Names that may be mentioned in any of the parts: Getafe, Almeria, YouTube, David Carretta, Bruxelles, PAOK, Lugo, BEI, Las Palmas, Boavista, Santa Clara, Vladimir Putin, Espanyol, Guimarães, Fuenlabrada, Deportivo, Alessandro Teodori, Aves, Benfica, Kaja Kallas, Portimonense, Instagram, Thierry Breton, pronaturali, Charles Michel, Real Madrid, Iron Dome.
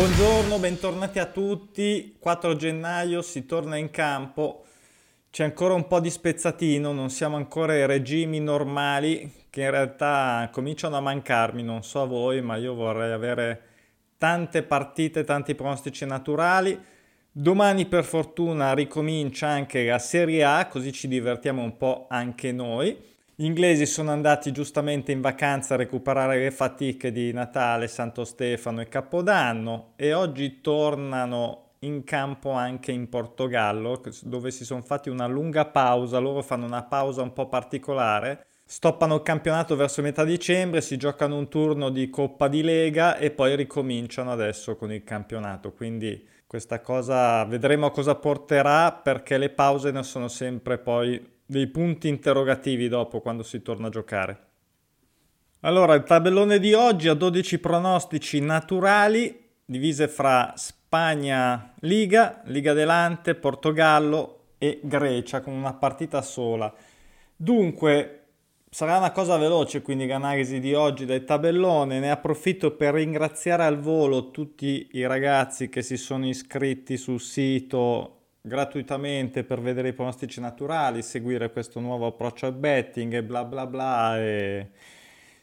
Buongiorno, bentornati a tutti. 4 gennaio si torna in campo, c'è ancora un po' di spezzatino, non siamo ancora ai regimi normali che in realtà cominciano a mancarmi, non so a voi ma io vorrei avere tante partite, tanti pronostici naturali. Domani per fortuna ricomincia anche la Serie A, così ci divertiamo un po' anche noi. Gli inglesi sono andati giustamente in vacanza a recuperare le fatiche di Natale, Santo Stefano e Capodanno e oggi tornano in campo anche in Portogallo, dove si sono fatti una lunga pausa. Loro fanno una pausa un po' particolare, stoppano il campionato verso metà dicembre, si giocano un turno di Coppa di Lega e poi ricominciano adesso con il campionato, quindi questa cosa vedremo a cosa porterà, perché le pause ne sono sempre poi dei punti interrogativi dopo quando si torna a giocare. Allora, il tabellone di oggi ha 12 pronostici naturali divise fra Spagna, Liga Delante, Portogallo e Grecia con una partita sola. Dunque sarà una cosa veloce quindi l'analisi di oggi del tabellone. Ne approfitto per ringraziare al volo tutti i ragazzi che si sono iscritti sul sito gratuitamente per vedere i pronostici naturali, seguire questo nuovo approccio al betting e bla bla bla, e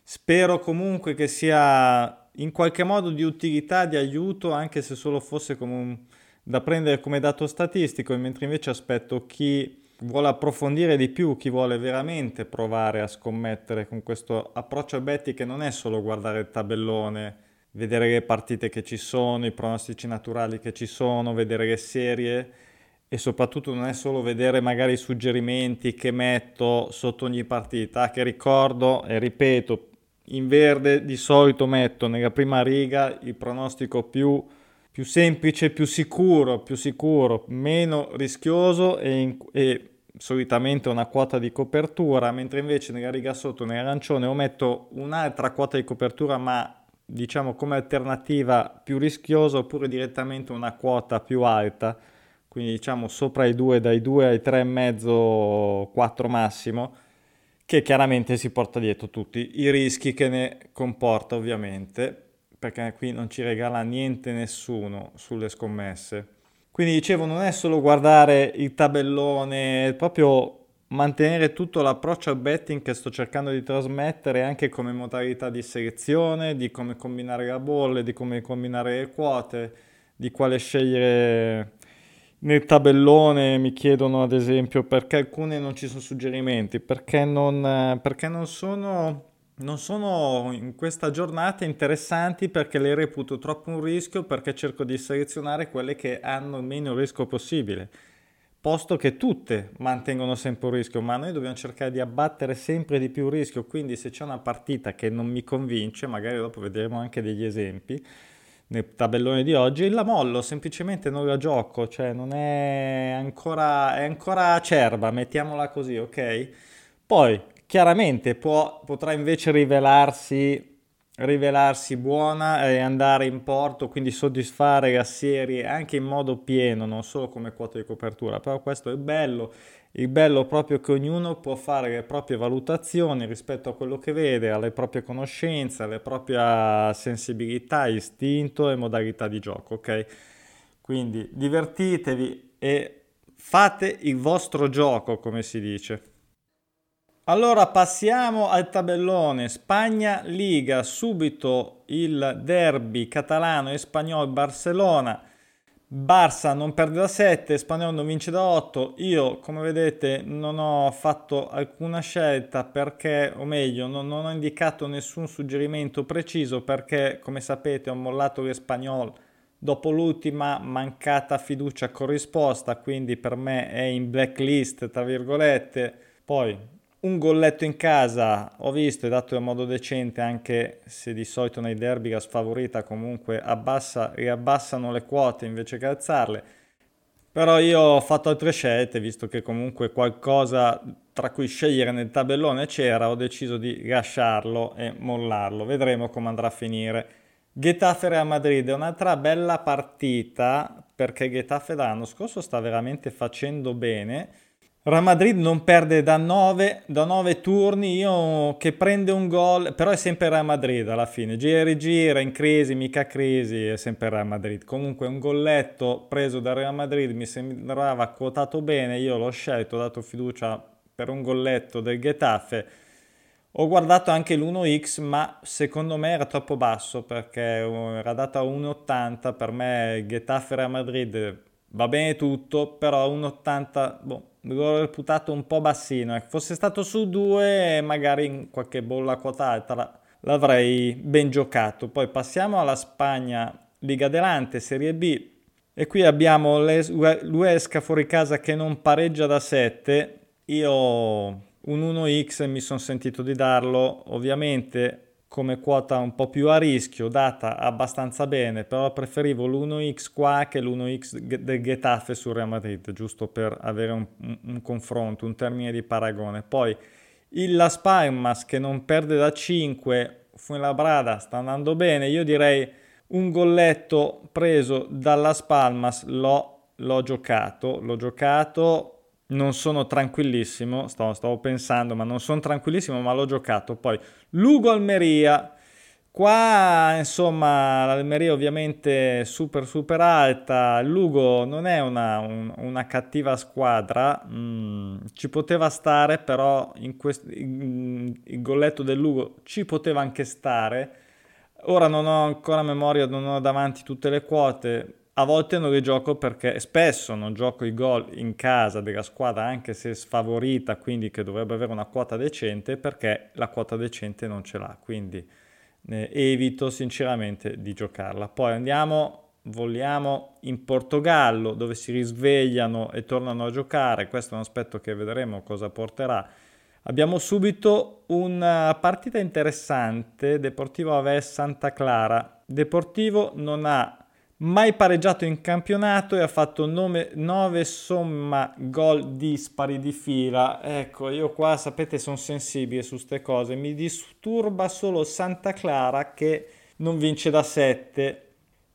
spero comunque che sia in qualche modo di utilità, di aiuto, anche se solo fosse come da prendere come dato statistico, mentre invece aspetto chi vuole approfondire di più, chi vuole veramente provare a scommettere con questo approccio a betting, che non è solo guardare il tabellone, vedere le partite che ci sono, i pronostici naturali che ci sono, vedere le serie, e soprattutto non è solo vedere magari i suggerimenti che metto sotto ogni partita, che ricordo e ripeto, in verde di solito metto nella prima riga il pronostico più semplice, più sicuro, meno rischioso e solitamente una quota di copertura, mentre invece nella riga sotto, nell'arancione, o metto un'altra quota di copertura ma diciamo come alternativa più rischiosa, oppure direttamente una quota più alta, quindi diciamo sopra i 2, dai 2 ai 3,5, 4 massimo, che chiaramente si porta dietro tutti i rischi che ne comporta ovviamente, perché qui non ci regala niente nessuno sulle scommesse. Quindi dicevo, non è solo guardare il tabellone, è proprio mantenere tutto l'approccio al betting che sto cercando di trasmettere, anche come modalità di selezione, di come combinare la bolla, di come combinare le quote, di quale scegliere nel tabellone. Mi chiedono ad esempio perché alcune non ci sono suggerimenti, perché non sono in questa giornata interessanti, perché le reputo troppo un rischio, perché cerco di selezionare quelle che hanno il meno rischio possibile, posto che tutte mantengono sempre un rischio, ma noi dobbiamo cercare di abbattere sempre di più il rischio. Quindi se c'è una partita che non mi convince, magari dopo vedremo anche degli esempi nel tabellone di oggi, la mollo, semplicemente non la gioco, cioè non è ancora, è ancora acerba, mettiamola così, ok? Poi chiaramente potrà invece rivelarsi buona e andare in porto, quindi soddisfare la serie anche in modo pieno, non solo come quota di copertura. Però questo è bello, il bello proprio che ognuno può fare le proprie valutazioni rispetto a quello che vede, alle proprie conoscenze, alle proprie sensibilità, istinto e modalità di gioco, ok? Quindi divertitevi e fate il vostro gioco, come si dice. Allora passiamo al tabellone Spagna-Liga, subito il derby catalano Espanyol-Barcelona. Barça non perde da 7, Espanyol non vince da 8. Io, come vedete, non ho fatto alcuna scelta, perché, o meglio, non ho indicato nessun suggerimento preciso, perché, come sapete, ho mollato l'Espanyol dopo l'ultima mancata fiducia corrisposta, quindi per me è in blacklist, tra virgolette. Poi, un golletto in casa, ho visto, è dato in modo decente, anche se di solito nei derby la sfavorita comunque riabbassano le quote invece che alzarle. Però io ho fatto altre scelte, visto che comunque qualcosa tra cui scegliere nel tabellone c'era, ho deciso di lasciarlo e mollarlo. Vedremo come andrà a finire. Getafe Real Madrid è un'altra bella partita, perché Getafe dall'anno scorso sta veramente facendo bene. Real Madrid non perde da 9 turni, io che prende un gol, però è sempre Real Madrid alla fine, gira e rigira, in crisi, mica crisi, è sempre Real Madrid. Comunque un golletto preso da Real Madrid mi sembrava quotato bene, io l'ho scelto, ho dato fiducia per un golletto del Getafe. Ho guardato anche l'1x, ma secondo me era troppo basso perché era data 1,80, per me Getafe Real Madrid va bene tutto, però 1,80, boh, l'ho reputato un po' bassino. Fosse stato su 2, magari in qualche bolla quota alta l'avrei ben giocato. Poi passiamo alla Spagna, Liga Adelante, Serie B, e qui abbiamo l'Huesca fuori casa che non pareggia da 7. Io un 1x mi sono sentito di darlo, ovviamente come quota un po' più a rischio, data abbastanza bene, però preferivo l'1x qua che l'1x del Getafe su Real Madrid, giusto per avere un confronto, un termine di paragone. Poi il Las Palmas che non perde da 5, Fuenlabrada sta andando bene, io direi un golletto preso dalla Las Palmas l'ho giocato. Non sono tranquillissimo, stavo pensando, ma non sono tranquillissimo, ma l'ho giocato. Poi Lugo Almeria, qua insomma l'Almeria ovviamente super alta, Lugo non è una cattiva squadra, ci poteva stare, però il golletto del Lugo ci poteva anche stare. Ora non ho ancora memoria, non ho davanti tutte le quote. A volte non le gioco perché spesso non gioco i gol in casa della squadra, anche se sfavorita, quindi che dovrebbe avere una quota decente, perché la quota decente non ce l'ha, quindi evito sinceramente di giocarla. Poi voliamo in Portogallo, dove si risvegliano e tornano a giocare, questo è un aspetto che vedremo cosa porterà. Abbiamo subito una partita interessante, Deportivo Aves Santa Clara. Deportivo non ha mai pareggiato in campionato e ha fatto 9 somma gol dispari di fila. Ecco, io qua sapete sono sensibile su ste cose, mi disturba solo Santa Clara che non vince da 7,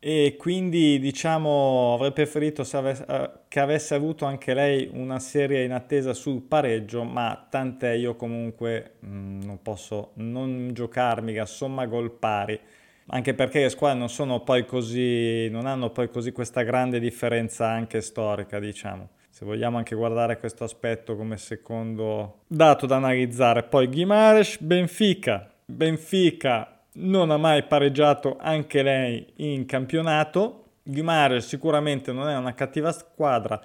e quindi diciamo avrei preferito che avesse avuto anche lei una serie in attesa sul pareggio, ma tant'è, io comunque non posso non giocarmi la somma gol pari, anche perché le squadre non hanno poi così questa grande differenza anche storica, diciamo. Se vogliamo anche guardare questo aspetto come secondo dato da analizzare. Poi Guimarães, Benfica non ha mai pareggiato anche lei in campionato. Guimarães sicuramente non è una cattiva squadra,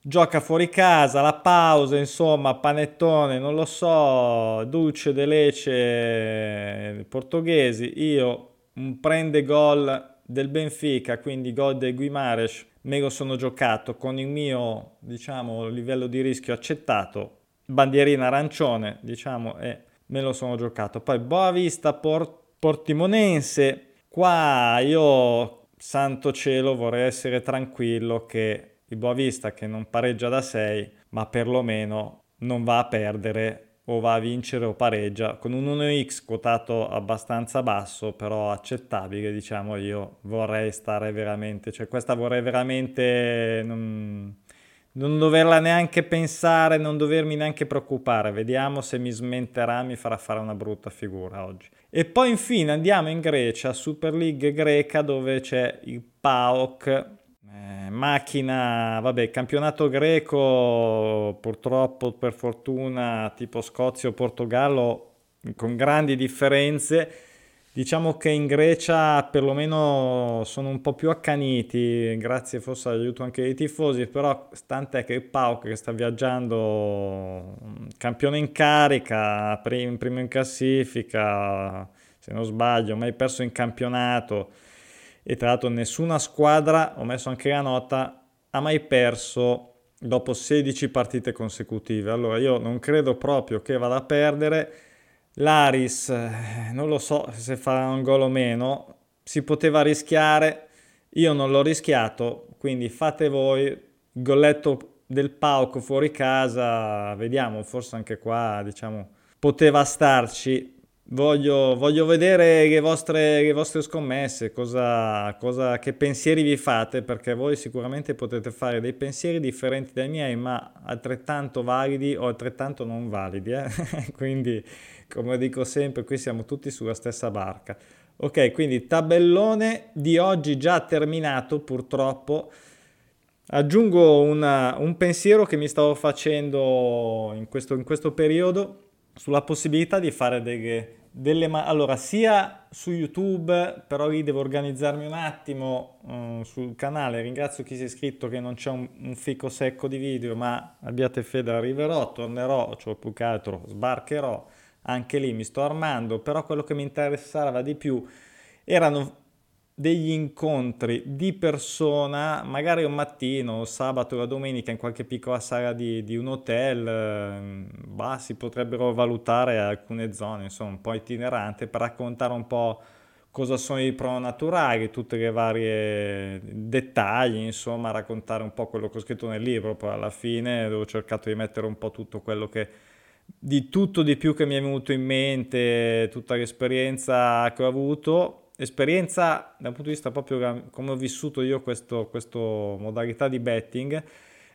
gioca fuori casa, la pausa, insomma, panettone, non lo so, dulce de leche portoghesi. Io un prende gol del Benfica, quindi gol del Guimarães, me lo sono giocato con il mio, diciamo, livello di rischio accettato, bandierina arancione, diciamo, e me lo sono giocato. Poi Boavista Portimonense, qua io, santo cielo, vorrei essere tranquillo che il Boavista che non pareggia da 6, ma perlomeno non va a perdere, o va a vincere o pareggia, con un 1x quotato abbastanza basso, però accettabile, diciamo. Io vorrei stare veramente, cioè questa vorrei veramente non doverla neanche pensare, non dovermi neanche preoccupare. Vediamo se mi smenterà, mi farà fare una brutta figura oggi. E poi infine andiamo in Grecia, Super League greca, dove c'è il PAOK. Campionato greco, purtroppo, per fortuna, tipo Scozia o Portogallo, con grandi differenze. Diciamo che in Grecia perlomeno sono un po' più accaniti, grazie forse all'aiuto anche dei tifosi, però tant'è che il PAOK, che sta viaggiando campione in carica, primo in classifica, se non sbaglio, mai perso in campionato, e tra l'altro nessuna squadra, ho messo anche la nota, ha mai perso dopo 16 partite consecutive. Allora io non credo proprio che vada a perdere. L'Aris, non lo so se farà un gol o meno, si poteva rischiare, io non l'ho rischiato, quindi fate voi. Golletto del PAOK fuori casa, vediamo, forse anche qua, diciamo, poteva starci. Voglio vedere le vostre scommesse, che pensieri vi fate, perché voi sicuramente potete fare dei pensieri differenti dai miei, ma altrettanto validi o altrettanto non validi, eh? Quindi, come dico sempre, qui siamo tutti sulla stessa barca. Ok, quindi tabellone di oggi già terminato, purtroppo. Aggiungo un pensiero che mi stavo facendo in questo periodo sulla possibilità di fare allora, sia su YouTube, però lì devo organizzarmi un attimo sul canale. Ringrazio chi si è iscritto, che non c'è un fico secco di video, ma abbiate fede, arriverò, tornerò, cioè più che altro sbarcherò, anche lì mi sto armando. Però quello che mi interessava di più erano degli incontri di persona, magari un mattino, sabato o la domenica, in qualche piccola sala di un hotel. Si potrebbero valutare alcune zone, insomma, un po' itinerante, per raccontare un po' cosa sono i pronaturali, tutte le varie dettagli, insomma, raccontare un po' quello che ho scritto nel libro. Poi alla fine ho cercato di mettere un po' tutto quello che di tutto di più che mi è venuto in mente, tutta l'esperienza che ho avuto. Esperienza dal punto di vista proprio come ho vissuto io questo modalità di betting,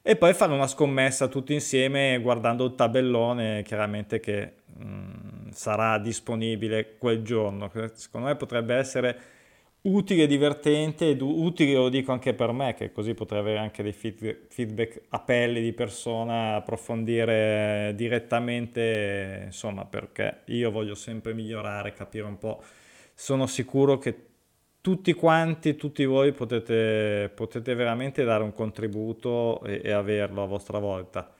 e poi fare una scommessa tutti insieme guardando il tabellone, chiaramente, che sarà disponibile quel giorno. Secondo me potrebbe essere utile e divertente, utile lo dico anche per me, che così potrei avere anche dei feedback a pelle di persona, approfondire direttamente, insomma, perché io voglio sempre migliorare, capire un po'. Sono sicuro che tutti voi potete veramente dare un contributo e averlo a vostra volta.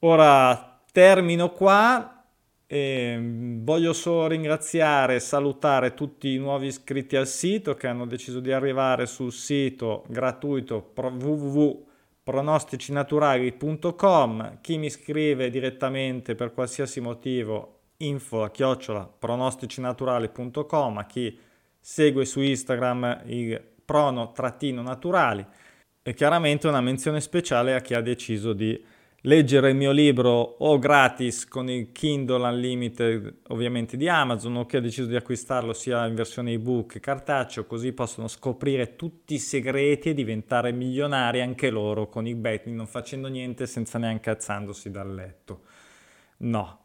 Ora termino qua e voglio solo ringraziare e salutare tutti i nuovi iscritti al sito che hanno deciso di arrivare sul sito gratuito www.pronosticinaturali.com. Chi mi scrive direttamente per qualsiasi motivo, info@pronosticinaturali.com, a chi segue su Instagram il prono-naturali, e chiaramente una menzione speciale a chi ha deciso di leggere il mio libro o gratis con il Kindle Unlimited, ovviamente di Amazon, o chi ha deciso di acquistarlo sia in versione ebook che cartaceo, così possono scoprire tutti i segreti e diventare milionari anche loro con i betting, non facendo niente, senza neanche alzandosi dal letto. No.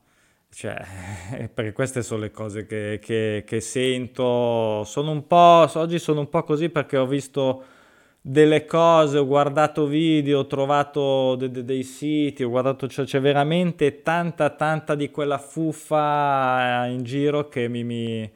Cioè, perché queste sono le cose che sento. Oggi sono un po' così perché ho visto delle cose, ho guardato video, ho trovato dei siti, ho guardato, cioè, c'è veramente tanta di quella fuffa in giro che mi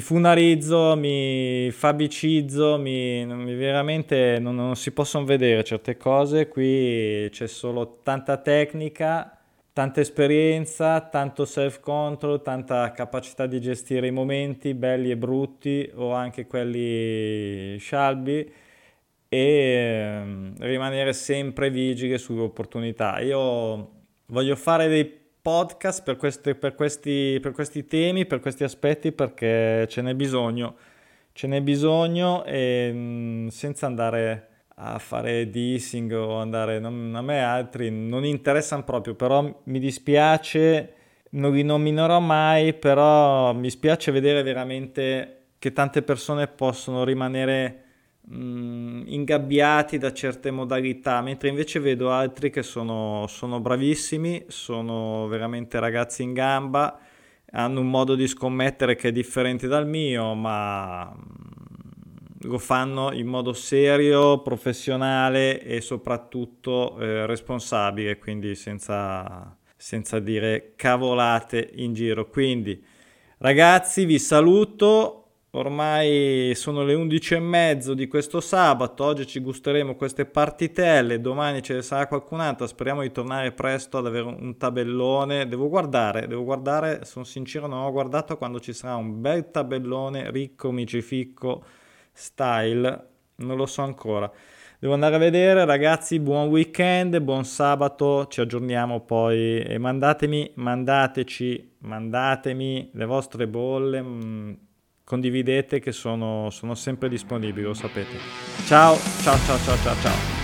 funarizzo, mi fabicizzo, veramente non si possono vedere certe cose. Qui c'è solo tanta tecnica, tanta esperienza, tanto self-control, tanta capacità di gestire i momenti belli e brutti o anche quelli scialbi, e rimanere sempre vigili sulle opportunità. Io voglio fare dei podcast per questi temi, per questi aspetti, perché ce n'è bisogno, e senza andare a fare dissing o andare, a me altri non interessano proprio, però mi dispiace, non li nominerò mai, però mi spiace vedere veramente che tante persone possono rimanere ingabbiati da certe modalità, mentre invece vedo altri che sono bravissimi, sono veramente ragazzi in gamba, hanno un modo di scommettere che è differente dal mio, ma lo fanno in modo serio, professionale e soprattutto responsabile, quindi senza dire cavolate in giro. Quindi ragazzi, vi saluto, ormai sono le 11:30 di questo sabato, oggi ci gusteremo queste partitelle, domani ce ne sarà qualcun'altra, speriamo di tornare presto ad avere un tabellone, devo guardare, sono sincero, non ho guardato quando ci sarà un bel tabellone ricco, micificco, style, non lo so ancora, devo andare a vedere. Ragazzi, buon weekend, buon sabato, ci aggiorniamo poi, e mandatemi le vostre bolle, condividete, che sono sempre disponibili, lo sapete. Ciao.